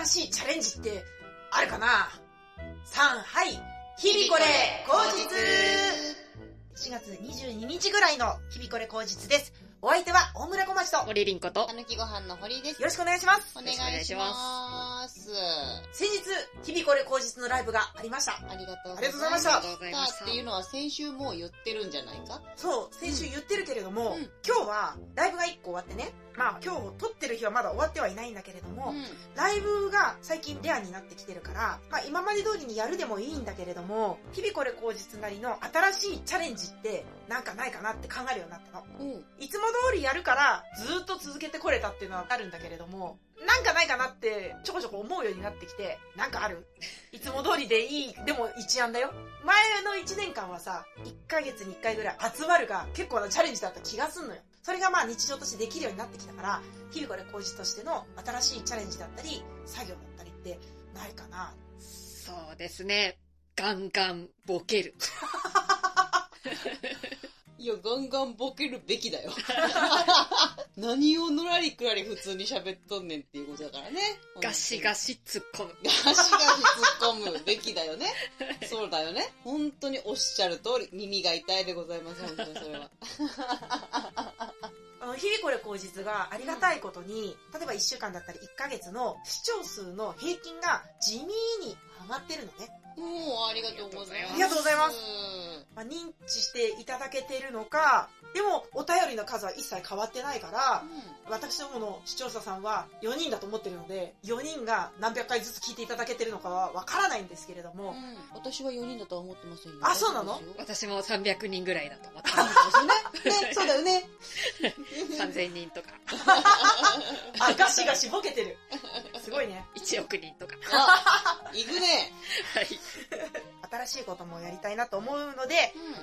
新しいチャレンジってあるかな。はい、日々これ口実。4月22日ぐらいの日々これ口実です。お相手は大村小町と堀凛子とたぬきご飯の堀です。よろしくお願いします。お願いします。先日日々これ口実のライブがありました。ありがとうございました。っていうのは先週もう言ってるんじゃないか。そう、先週言ってるけれども、今日はライブが1個終わってね、まあ今日撮ってる日はまだ終わってはいないんだけれども、ライブが最近レアになってきてるから、まあ、今まで通りにやるでもいいんだけれども、日々これ口実なりの新しいチャレンジってなんかないかなって考えるようになったの。いつも通りやるからずっと続けてこれたっていうのはあるんだけれども、なんかないかなってちょこちょこ思うようになってきて、なんかある？いつも通りでいい。でも一案だよ。前の1年間はさ、1ヶ月に1回ぐらい集まるが結構なチャレンジだった気がすんのよ。それがまあ日常としてできるようになってきたから、日々これ口実としての新しいチャレンジだったり作業だったりってないかな。そうですね、ガンガンボケるいや、ガンガンボケるべきだよ何をのらりくらり普通に喋っとんねんっていうことだからね。ガシガシ突っ込むべきだよねそうだよね。本当におっしゃる通り、耳が痛いでございます。本当にそれは日々これ口実がありがたいことに、例えば1週間だったり1ヶ月の視聴数の平均が地味に上がってるのね。もうありがとうございます。ありがとうございます。まあ、認知していただけているのか、でもお便りの数は一切変わってないから、私どもの視聴者さんは4人だと思ってるので、4人が何百回ずつ聞いていただけてるのかはわからないんですけれども、私は4人だとは思ってませんよ。あ、そうなの？私も300人ぐらいだと思ってますね。ね、そうだよね3000人とかあ、ガシガシボケてる。すごいね。1億人とかいくねはい新しいこともやりたいなと思うので、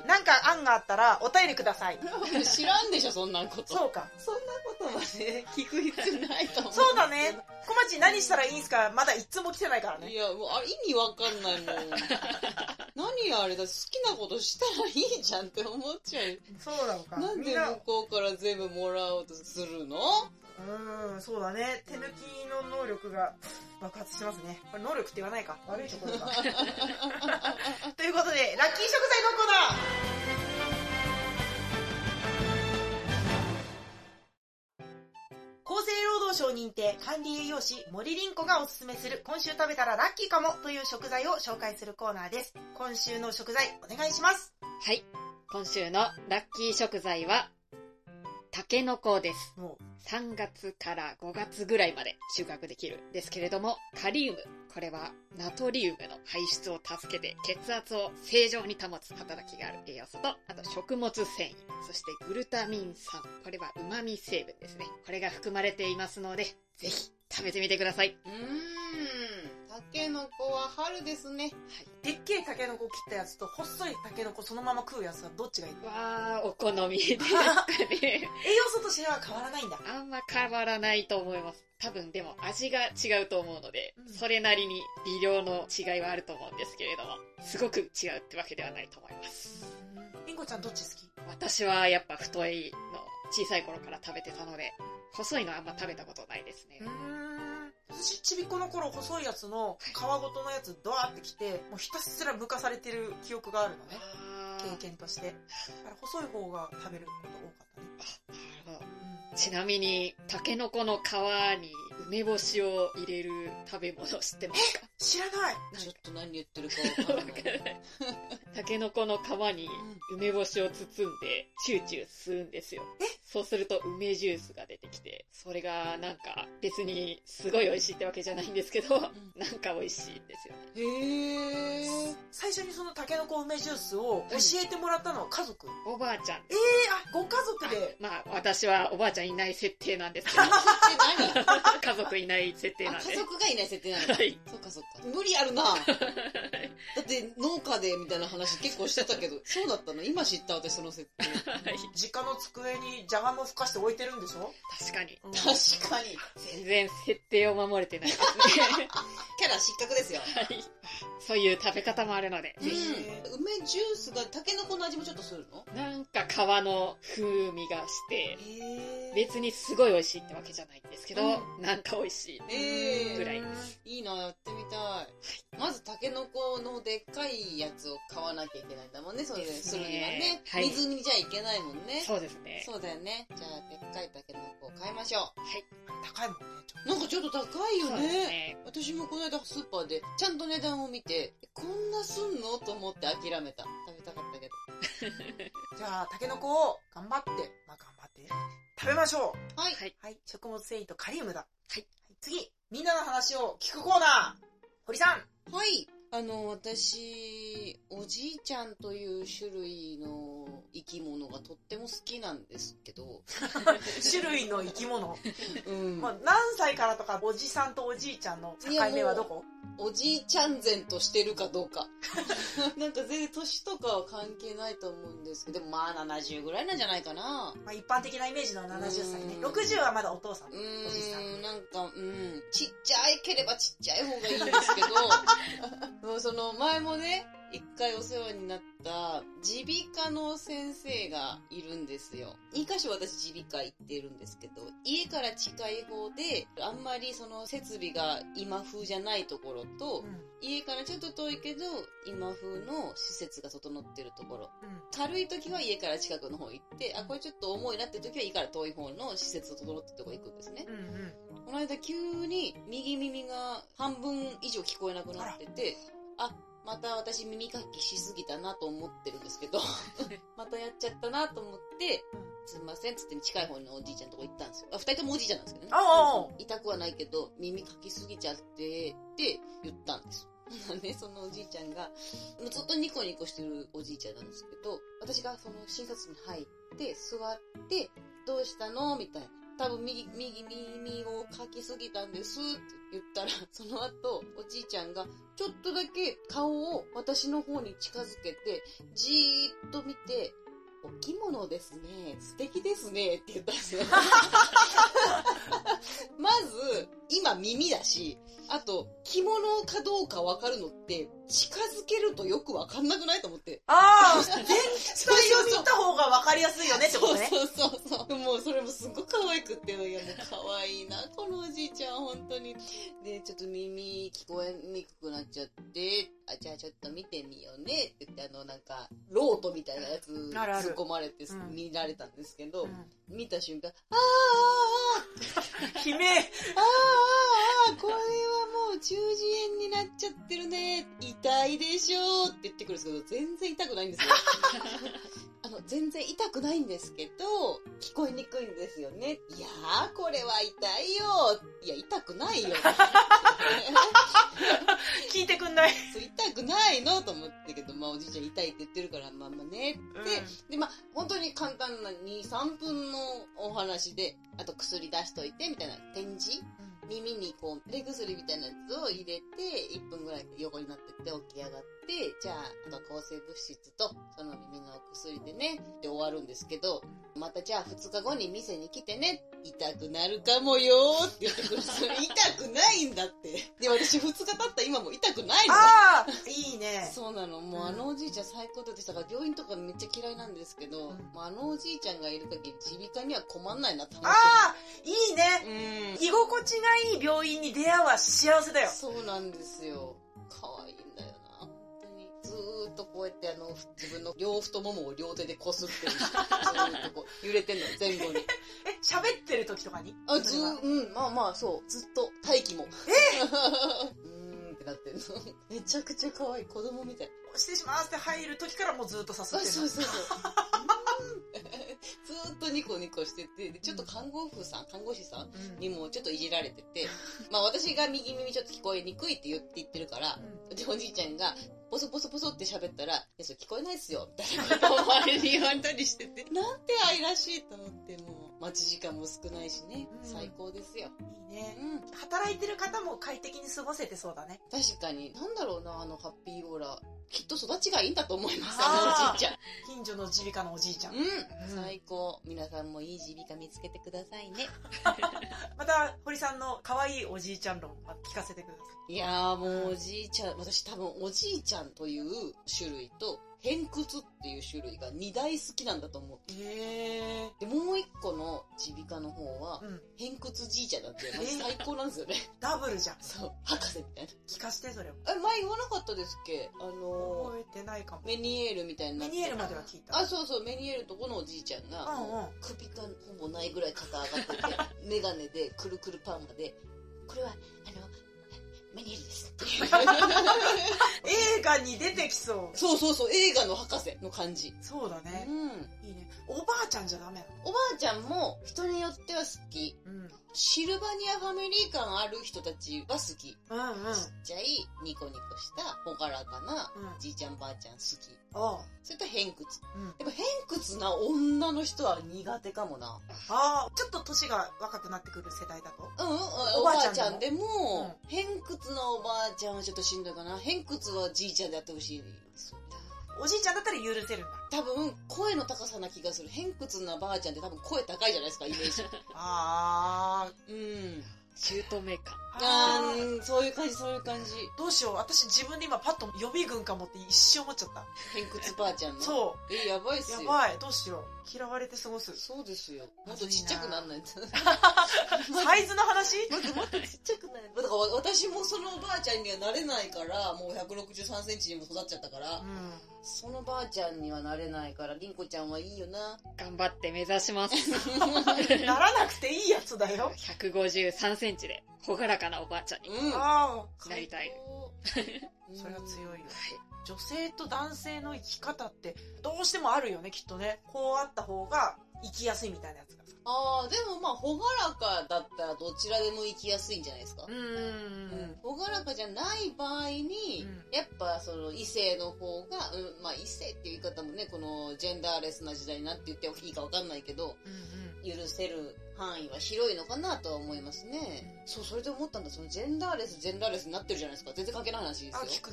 なんか案があったらお便りください知らんでしょ、そんなんこと。そうか、そんなことはね、聞く必要ないと思う。そうだね。小町何したらいいんすか、まだ一通も来てないからね。いや、もうあれ意味わかんないもん何あれだ、好きなことしたらいいじゃんって思っちゃう。そうなのか。なんで向こうから全部もらおうとするの？そうだね。手抜きの能力が爆発してますね。これ能力って言わないか。悪いところか。ということで、ラッキー食材のコーナー。厚生労働省認定管理栄養士森凛子がおすすめする、今週食べたらラッキーかもという食材を紹介するコーナーです。今週の食材お願いします。はい。今週のラッキー食材は、タケノコです。3月から5月ぐらいまで収穫できるんですけれども、カリウム、これはナトリウムの排出を助けて血圧を正常に保つ働きがある栄養素と、あと食物繊維、そしてグルタミン酸、これは旨味成分ですね。これが含まれていますので、ぜひ食べてみてください。タケノコは春ですね。でっけえタケノコ切ったやつと、細いタケノコそのまま食うやつはどっちがいいの？わー、お好みですかね栄養素としては変わらないんだ。あんま変わらないと思います。多分でも味が違うと思うので、それなりに微量の違いはあると思うんですけれども、すごく違うってわけではないと思います。りんごちゃんどっち好き？私はやっぱ太いの小さい頃から食べてたので、細いのはあんま食べたことないですね。私ちびっこの頃、細いやつの皮ごとのやつドワーってきて、もうひたすら剥かされてる記憶があるのね、経験として。だから細い方が食べること多かったね。あ、なるほど。ちなみにタケノコの皮に梅干しを入れる食べ物知ってますか？知らない。ちょっと何言ってるか分からないタケノコの皮に梅干しを包んでチューチュー吸うんですよ。そうすると梅ジュースが出てきて、それがなんか別にすごい美味しいってわけじゃないんですけど、なんか美味しいんですよね。へー。最初にそのタケノコ梅ジュースを教えてもらったのは家族？おばあちゃん。あ、ご家族で。まあ私はおばあちゃんいない設定なんですけど家族いない設定なんで。家族がいない設定なんで。はい。そっかそっか。無理あるな。だって農家でみたいな話結構してたけど、そうだったの？今知った私その設定。実家の机に茶碗もふかして置いてるんでしょ。確かに、うん、確かに全然設定を守れてないですねキャラ失格ですよ、はい、そういう食べ方もあるので、ぜひ、うん、梅ジュースがタケノコの味もちょっとするの、なんか皮の風味がして、別にすごい美味しいってわけじゃないんですけど、うん、なんか美味しいぐらいです、いいな、やってみたい、はい、まずタケノコのでっかいやつを買わなきゃいけないんだもんね、そうですね、するにはね、はい、水にじゃいけないもんね。そうですね、そうだよね。じゃあでっかいタケノコを買いましょう。はい、高いもんね、なんかちょっと高いよね。私もこの間スーパーでちゃんと値段を見て、こんなすんのと思って諦めた。食べたかったけどじゃあタケノコを頑張って、まあ頑張って食べましょう。はい、はいはい、食物繊維とカリウムだ。はい、はい、次、みんなの話を聞くコーナー、堀さん。はい、私、おじいちゃんという種類の生き物がとっても好きなんですけど種類の生き物、うん、まあ、何歳からとかおじさんとおじいちゃんの境目はどこ？おじいちゃん然としてるかどうかなんか全然年とかは関係ないと思うんですけど、でもまあ70ぐらいなんじゃないかな、まあ、一般的なイメージの70歳ね。60はまだお父さん、おじさん、なんか、うん、ちっちゃいければちっちゃい方がいいんですけどもうその前もね、一回お世話になった耳鼻科の先生がいるんですよ。2カ所私耳鼻科行ってるんですけど、家から近い方であんまりその設備が今風じゃないところと、うん、家からちょっと遠いけど今風の施設が整ってるところ、うん、軽い時は家から近くの方行って、あ、これちょっと重いなって時は家から遠い方の施設整ってるところ行くんですね、うんうん、この間急に右耳が半分以上聞こえなくなってて、あ、また私耳かきしすぎたなと思ってるんですけどまたやっちゃったなと思って、すいませんっつって近い方のおじいちゃんのとこ行ったんですよ。あ、2人ともおじいちゃんなんですけどね、痛くはないけど耳かきすぎちゃってって言ったんですね、そのおじいちゃんがずっとニコニコしてるおじいちゃんなんですけど、私がその診察室に入って座って、どうしたのみたいな、多分右耳をかきすぎたんですって言ったら、その後おじいちゃんがちょっとだけ顔を私の方に近づけてじーっと見て、お着物ですね、素敵ですねって言ったんですよまず今耳だし、あと着物かどうか分かるのって近づけるとよく分かんなくないと思って、ああ全体を見た方が分かりやすいよねってことね。そうそうそうそう、もうそれもすごく可愛くて、いやもう可愛いなこのおじいちゃん本当に。でちょっと耳聞こえにくくなっちゃって、あ、じゃあちょっと見てみようねって言って、なんかロートみたいなやつ突っ込まれて見られたんですけど、うん、見た瞬間、ああ悲鳴、ああこれはもう中耳炎になっちゃってるね、痛いでしょって言ってくるんですけど、全然痛くないんですよ全然痛くないんですけど聞こえにくいんですよね。いやーこれは痛いよ、いや痛くないよ聞いてくんない痛くないのと思ったけど、まあおじいちゃん痛いって言ってるからまあまあねって、うん、でまあ本当に簡単な 2,3 分のお話で、あと薬出しといてみたいな展示、耳にこう、手薬みたいなやつを入れて、1分ぐらい横になってって起き上がって、じゃあ、あと抗生物質と、その耳の薬でね、って終わるんですけど、またじゃあ2日後に店に来てね、痛くなるかもよーって言ってくる。それ痛くないんだって。で、私2日経った今も痛くないの。ああいいね。そうなの。もうおじいちゃん最高でしたから、病院とかめっちゃ嫌いなんですけど、もうおじいちゃんがいる限り、耳鼻科には困んないなって思って。ああいいね。うん。居心地がいい病院に出会うは幸せだよ。そうなんですよ。かわいいんだよな。本当に。ずーっとこうやって自分の両太ももを両手でこすってる。ずーっとこう揺れてんの前後に。喋ってる時とかに、あ、うん、まあまあそう、ずっと待機も。ってなってるの。めちゃくちゃ可愛い子供みたい。失礼しますって入る時からもうずっとさすってる。そうそうそう。ずっとニコニコしてて、でちょっと看護師さんにもちょっといじられてて、まあ私が右耳ちょっと聞こえにくいって言ってるから、でおじいちゃんが。ポソポソポソって喋ったら、いや、それ聞こえないっすよ、みたいなことを周りに言われたりしてて、なんて愛らしいと思って、も待ち時間も少ないしね、うん、最高ですよ。いいね、うん。働いてる方も快適に過ごせてそうだね。確かに。なんだろうな、あのハッピーオーラ。きっと育ちがいいんだと思います、あのおじいちゃん。近所の耳鼻科のおじいちゃん。うん、うん、最高。皆さんもいい耳鼻科見つけてくださいね。また、堀さんの可愛いおじいちゃん論聞かせてください。いやー、もうおじいちゃん、私多分おじいちゃんという種類と、偏屈っていう種類が2大好きなんだと思う。へー。で、もう一個の耳鼻科の方は、うん、偏屈じいちゃんだって最高なんですよね。ダブルじゃん。そう。博士みたいな。聞かして、それも。え、前言わなかったですっけ？覚えてないかも。メニエールみたいな。メニエールまでは聞いた。あ、そうそう、メニエールとこのおじいちゃんが、うんうん、首がほぼないぐらい肩上がってて、メガネでくるくるパンまで、これは、メニエールですって映画に出てきそう。そうそうそう、映画の博士の感じ。そうだね、うん、いいね。おばあちゃんじゃダメなの？おばあちゃんも人によっては好き、うん、シルバニアファミリー感ある人たちは好き、うんうん、ちっちゃいニコニコしたほがらかな、うん、じいちゃんばあちゃん好き。ああ、それと偏屈、うん、やっぱ偏屈な女の人は苦手かもな。ああ、ちょっと年が若くなってくる世代だと、うんうん、おばあちゃんでも、うん、偏屈なおばあちゃんはちょっとしんどいかな。偏屈はじいちゃんでやってほしい。そうだ、おじいちゃんだったら許せるんだ。多分声の高さな気がする。偏屈なばあちゃんって多分声高いじゃないですか、イメージ。ああ、うん、中東メーカー。あー、そういう感じ、そういう感じ。どうしよう、私自分で今パッと予備軍かもって一瞬思っちゃった。偏屈ばあちゃんの。そう。やばいっすよ。やばい、どうしよう。嫌われて過ごす。そうですよ。もっとちっちゃくなんないと。サイズの話？もっとちっちゃくない。だから私もそのおばあちゃんにはなれないから、もう163センチにも育っちゃったから、うん、そのばあちゃんにはなれないから、りんこちゃんはいいよな。頑張って目指します。ならなくていいやつだよ。153センチで。ほがらかなおばあちゃんに、うん、なりたい。それは強いよ、はい。女性と男性の生き方ってどうしてもあるよね、きっとね。こうあった方が生きやすいみたいなやつがさ。ああ、でもまあ、ほがらかだったらどちらでも生きやすいんじゃないですか。うん。ほがらかじゃない場合に、うん、やっぱその異性の方が、うん、まあ異性っていう言い方もね、このジェンダーレスな時代になって言っていいかわかんないけど、うんうん、許せる範囲は広いのかなとは思いますね。うん、そう、それで思ったんだ。そのジェンダーレスになってるじゃないですか。全然関係ない話ですよ。あ、聞く。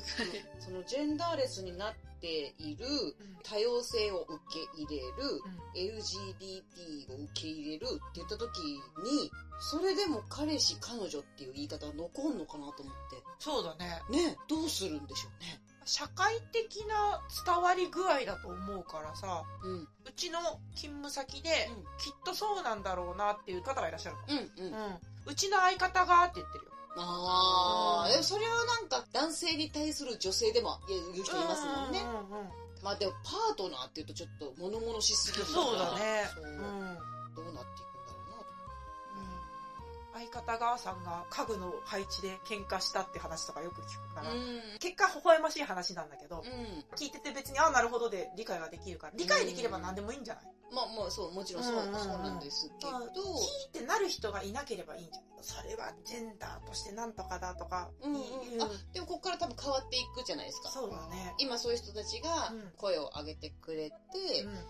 そのジェンダーレスになっている、多様性を受け入れる、うん、LGBT を受け入れるって言った時に、それでも彼氏彼女っていう言い方は残んのかなと思って。そうだね。ね、どうするんでしょうね。社会的な伝わり具合だと思うからさ、うん、うちの勤務先で、うん、きっとそうなんだろうなっていう方がいらっしゃるの、うんうんうん、うちの相方がって言ってるよ。ああ、うん、それはなんか男性に対する女性でも言う人いますもんね。うんうんうん、まあでもパートナーっていうとちょっと物々しすぎるから。そうだね。そう、うん、どうなっていくんだろうなと。相方側さんが家具の配置で喧嘩したって話とかよく聞くから、うん、結果微笑ましい話なんだけど、うん、聞いてて別にああなるほどで理解ができるから、理解できれば何でもいいんじゃない？まあまあそう、もちろんそう、うんうんうん、そうなんですけど、まあ、聞いてなる人がいなければいいんじゃない？それはジェンダーとしてなんとかだとか、うんうん、あ、でもここから多分変わっていくじゃないですか。そうだね。今そういう人たちが声を上げてくれて、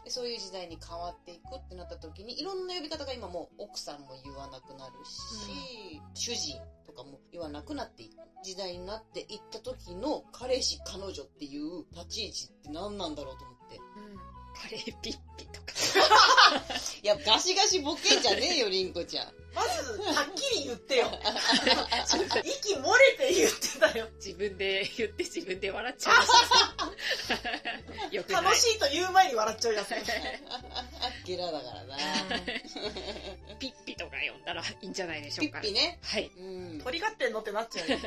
うん、そういう時代に変わっていくってなった時にいろんな呼び方が今もう奥さんも言わなくなるし、うん、主人とかも言わなくなっていく時代になっていった時の彼氏彼女っていう立ち位置って何なんだろうと思って、うん、カレーピッピとかいや、ガシガシボケんじゃねえよ、りんこちゃん。まずはっきり言ってよ。息漏れて言ってたよ。自分で言って自分で笑っちゃう。よくない。楽しいと言う前に笑っちゃうやつ。ゲラだからな。ピッピとか呼んだらいいんじゃないでしょうか。ピッピね。はい。うん。鳥がってんのってなっちゃうよ。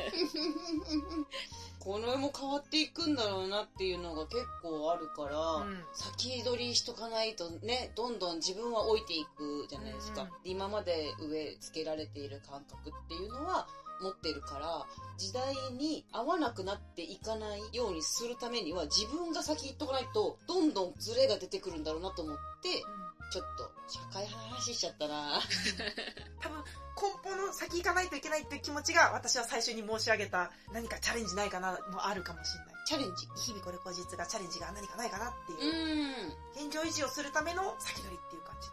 この世も変わっていくんだろうなっていうのが結構あるから、うん、先取りしとかないとね、どんどん自分は老いていくじゃないですか、うんうん、今まで植え付けられている感覚っていうのは持ってるから、時代に合わなくなっていかないようにするためには自分が先行っとかないとどんどんズレが出てくるんだろうなと思って、うん、ちょっと社会派話しちゃったな。多分根本の先行かないといけないっていう気持ちが、私は最初に申し上げた何かチャレンジないかなもあるかもしれない。チャレンジ、日々これ後日がチャレンジが何かないかなっていう、現状維持をするための先取りっていう感じ。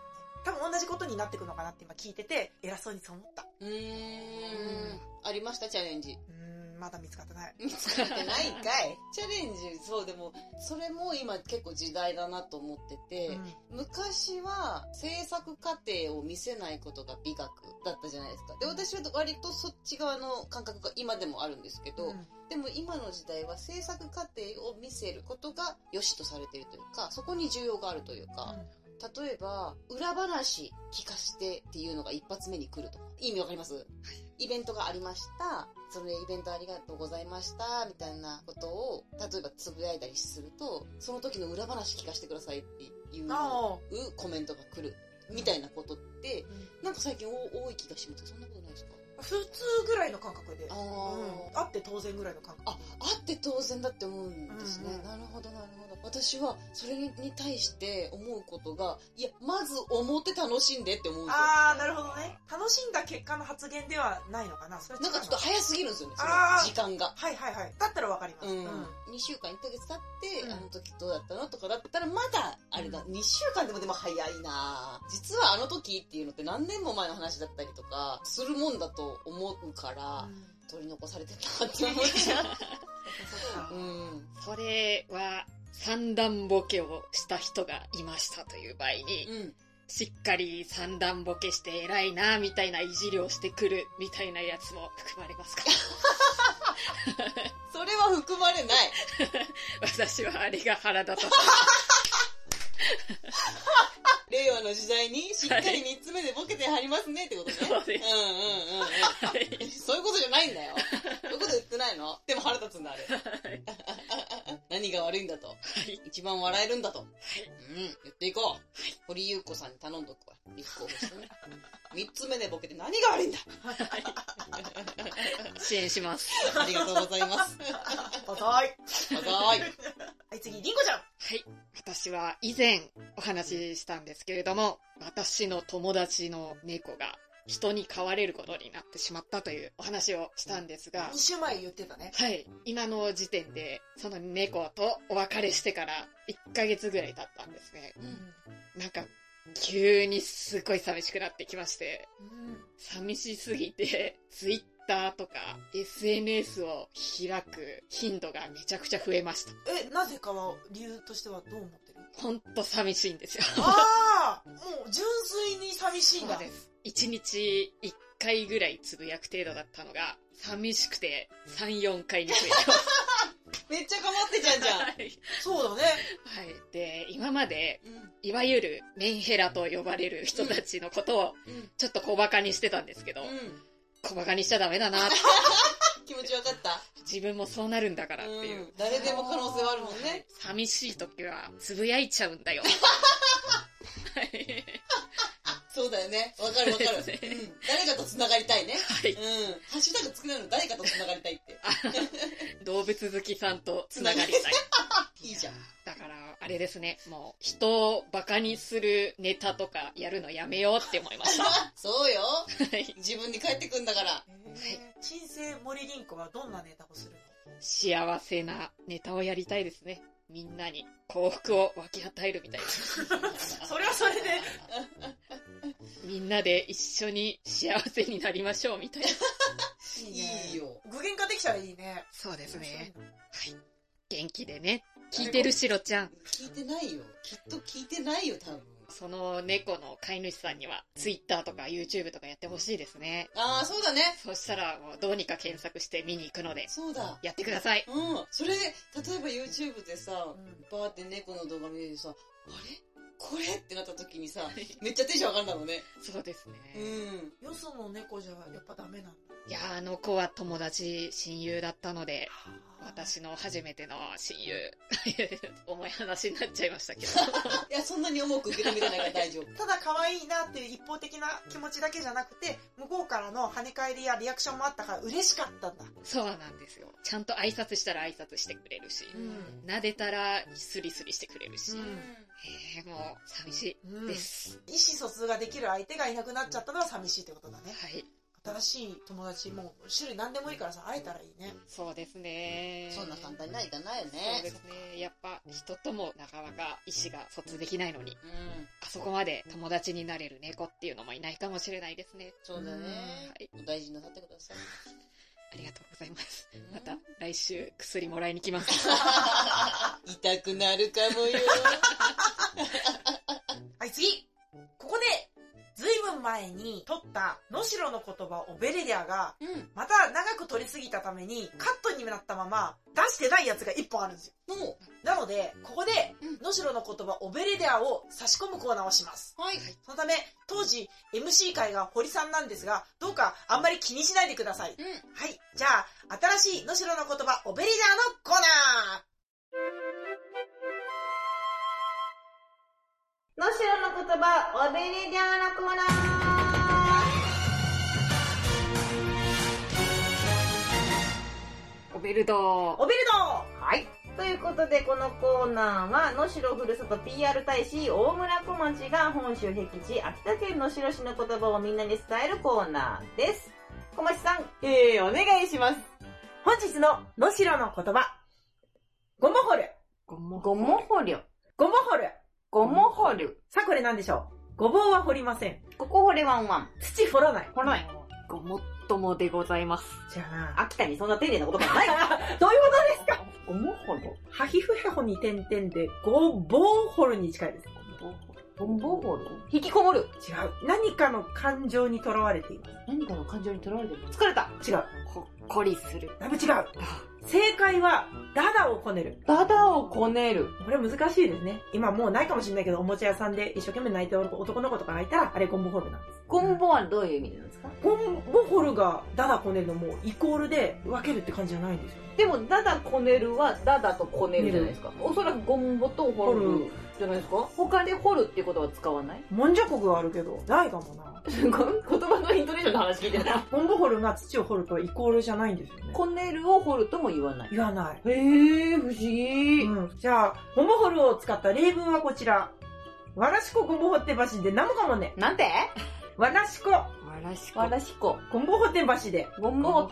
多分同じことになってくのかなって今聞いてて偉そうにそう思った。ありましたチャレンジ。まだ見つかってない。見つかってないかい。チャレンジ、そうでも、それも今結構時代だなと思ってて、昔は制作過程を見せないことが美学だったじゃないですか。で、私は割とそっち側の感覚が今でもあるんですけど、でも今の時代は制作過程を見せることが良しとされているというか、そこに需要があるというか、例えば、裏話聞かしてっていうのが一発目に来るとか。意味わかります？イベントがありました。それイベントありがとうございました。みたいなことを、例えばつぶやいたりすると、その時の裏話聞かせてくださいっていうコメントが来る。みたいなことって、なんか最近多い気がします。そんなことないですか？普通ぐらいの感覚で。あって当然ぐらいの感覚。あって当然だって思うんですね。なるほど、なるほど。私は、それに対して思うことが、いや、まず思って楽しんでって思うんですよ。あー、なるほどね。楽しんだ結果の発言ではないのかな。それなんかちょっと早すぎるんですよね、その時間が。はいはいはい。だったらわかります。2週間、1ヶ月経って、あの時どうだったのとかだったら、まだ、あれだ、2週間でも早いなぁ。実はあの時っていうのって何年も前の話だったりとか、するもんだと、思うから、取り残されてたって思っちゃう。それは三段ボケをした人がいましたという場合に、しっかり三段ボケして偉いなみたいないじりをしてくるみたいなやつも含まれますか？それは含まれない。私はあれが腹立た令和の時代にしっかり3つ目でボケてはりますねってことね。そうです。そういうことじゃないんだよ。そういうこと言ってないの？でも腹立つんだ、あれ。何が悪いんだと。一番笑えるんだと。言っていこう。堀優子さんに頼んどくわ。立候補してね。3つ目でボケて何が悪いんだ。支援します。ありがとうございます。バカーイ。バカーイ。はい、次、りんこちゃん。はい。私は以前お話ししたんですけれども、私の友達の猫が人に飼われることになってしまったというお話をしたんですが、2週前言ってたね。はい。今の時点でその猫とお別れしてから1ヶ月ぐらい経ったんですね。なんか急にすごい寂しくなってきまして、寂しすぎてTwitter とか SNS を開く頻度がめちゃくちゃ増えました。なぜかは理由としてはどう思ってる？ほんと寂しいんですよ。もう純粋に寂しいんだ。そうです。1日1回ぐらいつぶやく程度だったのが、寂しくて3、4回に増えてます。めっちゃ構ってちゃうじゃん。そうだね。はい。で、今まで、いわゆるメンヘラと呼ばれる人たちのことを、ちょっと小馬鹿にしてたんですけど、小馬鹿にしちゃダメだなって。気持ち分かった？自分もそうなるんだからっていう。誰でも可能性はあるもんね。寂しい時は、つぶやいちゃうんだよ。はい。そうだよね。わかるわかる。誰かと繋がりたいね。はい。ハッシュタグ作れるの誰かと繋がりたいって。動物好きさんと繋がりたい。いいじゃん。だから、あれですね。もう、人をバカにするネタとかやるのやめようって思いました。そうよ。自分に返ってくんだから。新生森凛子はどんなネタをするの？幸せなネタをやりたいですね。みんなに幸福を分け与えるみたいな。それはそれで。みんなで一緒に幸せになりましょうみたいな。いいよ。具現化できたらいいね。そうですね。はい。元気でね。聞いてるシロちゃん。聞いてないよ。きっと聞いてないよ、多分。その猫の飼い主さんには Twitter とか YouTube とかやってほしいですね。ああ、そうだね。そしたらもうどうにか検索して見に行くので。そうだ。やってください。それで、例えば YouTube でさ、バーって猫の動画見てさ、あれ？これってなった時にさ、めっちゃテンション上がるんだろうね。そうですね。よその猫じゃやっぱダメなんだ。いや、あの子は友達、親友だったので、私の初めての親友、重い話になっちゃいましたけど。いや、そんなに重く受け止めてないから大丈夫。ただ可愛いなっていう一方的な気持ちだけじゃなくて、向こうからの跳ね返りやリアクションもあったから嬉しかったんだ。そうなんですよ。ちゃんと挨拶したら挨拶してくれるし、撫でたらスリスリしてくれるし、もう寂しいです。意思疎通ができる相手がいなくなっちゃったのは寂しいってことだね。はい。新しい友達も種類何でもいいからさ、会えたらいいね。そうですね、そんな簡単にないかないよね。そうですね、やっぱ人ともなかなか意思が疎通できないのに、うん、あそこまで友達になれる猫っていうのもいないかもしれないですね。そうだね、はい、お大事になさってください。ありがとうございます。また来週薬もらいに来ます。痛くなるかもよ。はい、次。ここでずいぶん前に撮った野城の言葉をベレリアがまた長く撮りすぎたためにカットになったまま出してないやつが1本あるんですよ。なのでここで野城の言葉オベレデアを差し込むコーナーをします、はい、そのため当時 MC 会が堀さんなんですが、どうかあんまり気にしないでください、うん、はい、じゃあ新しい野城の言葉オベレデアのコーナー、野城の言葉オベレデアのコーナー。おべるどー、はい。ということで、このコーナーは、能代ふるさと PR 大使、大村小町が本州僻地、秋田県能代市の言葉をみんなに伝えるコーナーです。小町さん、お願いします。本日の能代の言葉、ごもほる。さあ、これ何でしょう。ごぼうは掘りません。ここ掘れワンワン。土掘らない。ごもっともでございます。じゃあ、秋田にそんな丁寧なことがない。どういうことですか？ごもほろ。はひふへほに点々で、ごぼうほるに近いです。ごぼうほる。引きこもる。違う。何かの感情にとらわれています。疲れた。違う。ほっこりする。だいぶ違う。正解は、ダダをこねる。これ難しいですね。今もうないかもしれないけど、おもちゃ屋さんで一生懸命泣いておる男の子とかがいたら、あれゴンボホルなんです。ゴンボはどういう意味なんですか？ゴンボホルがダダこねるのもイコールで分けるって感じじゃないんですよ。でも、ダダこねるはダダとこねるじゃないですか。おそらくゴンボとホルじゃないですか。他でホルっていうことは使わない？もんじゃこくはあるけど、ないかもな。言葉のイントネーションの話聞いてた。ゴンボホルが土を掘るとはイコールじゃないんですよね。こねるを掘るとも言わない。不思議。じゃあ、ゴムホルを使った例文はこちら。わらしこゴムホってばしでなもかもね。なんて？わらしこ。ゴムホってばしで。なんも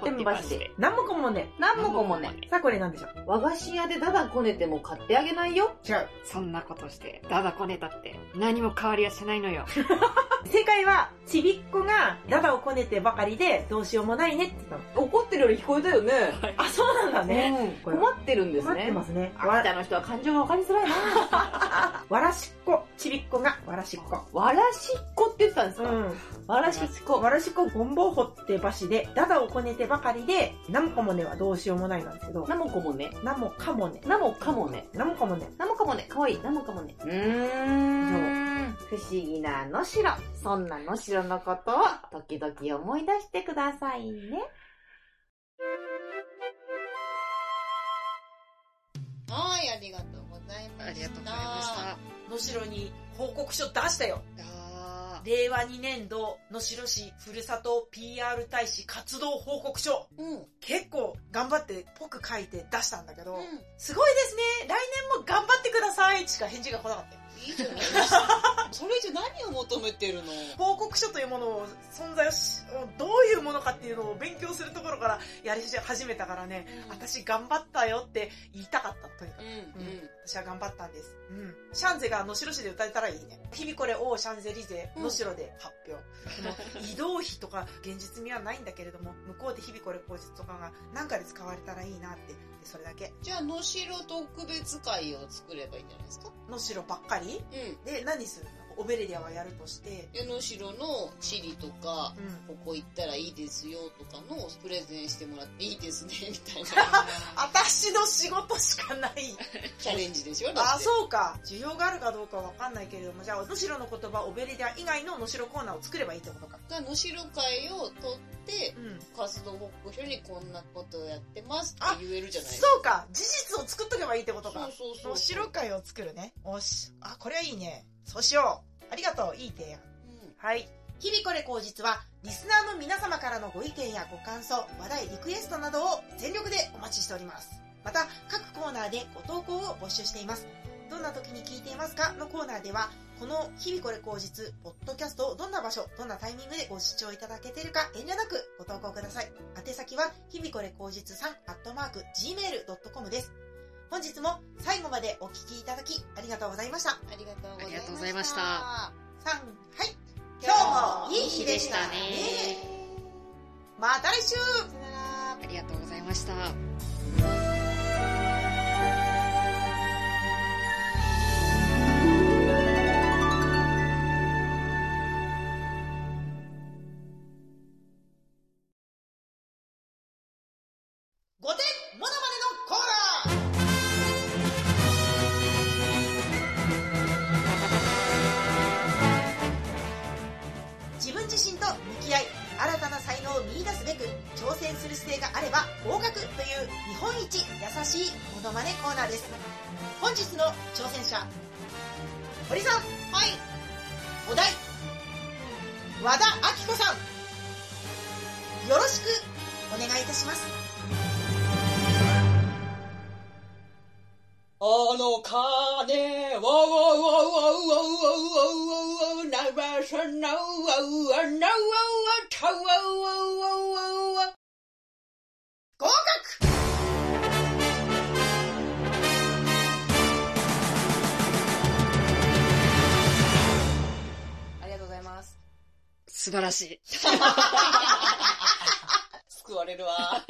かもね。さあ、これなんでしょう。和菓子屋でダダこねても買ってあげないよ。違う。そんなことして、ダダこねたって何も変わりはしないのよ。正解は、ちびっこがダダをこねてばかりでどうしようもないねって言ったの。怒ってるより聞こえたよね。はい、あ、そうなんだね。うん、困ってるんですね。困ってますね。秋田の人は感情がわかりづらいな。わらしっこ。ちびっこがわらしっこ。わらしっこって言ったんですか？わらしっこ、ゴンボホってばしで、ダダをこねてばかりで、なもかもねはどうしようもないなんですけど。なもかもね。かわいい。なもかもね。不思議なのしろ。そんなのしろのことを時々思い出してくださいね。はい、ありがとうございました。ありがとうございました。能代に報告書出したよ。令和2年度能代市ふるさと PR 大使活動報告書、結構頑張ってぽく書いて出したんだけど、すごいですね、来年も頑張ってくださいしか返事が来なかったよ。いいじゃないですか。それ以上何を求めてるの？報告書というものを存在をどういうものかっていうのを勉強するところからやり始めたからね、私頑張ったよって言いたかったというか、私は頑張ったんです。シャンゼが能代市で歌えたらいいね。日々これをシャンゼリゼ能代で発表。移動費とか現実味はないんだけれども、向こうで日々これ口実とかが何かで使われたらいいなって、それだけ。じゃあ能代特別会を作ればいいんじゃないですか？能代ばっかり？で何するの？オベレリアはやるとして、能代の地理とか、ここ行ったらいいですよとかのプレゼンしてもらっていいですねみたいな。私の仕事しかない。チャレンジでしょ。あ、そうか。需要があるかどうかわかんないけれども、じゃあ能代の言葉オベレリア以外の能代コーナーを作ればいいってことか。能代会を取って、活動報告書にこんなことをやってますって言えるじゃないですか。そうか。事実を作っとけばいいってことか。そう。能代会を作るね。おし、あ、これはいいね。そうしよう。ありがとう。いい提案。はい。日々これ口実は、リスナーの皆様からのご意見やご感想、話題、リクエストなどを全力でお待ちしております。また、各コーナーでご投稿を募集しています。どんな時に聞いていますかのコーナーでは、この日々これ口実ポッドキャストをどんな場所どんなタイミングでご視聴いただけているか遠慮なくご投稿ください。宛先は日々これ口実3@gmail.com です。本日も最後までお聞きいただきありがとうございました。ありがとうございました。はい、今日もいい日でしたね。また来週。ありがとうございました。素晴らしい。救われるわ。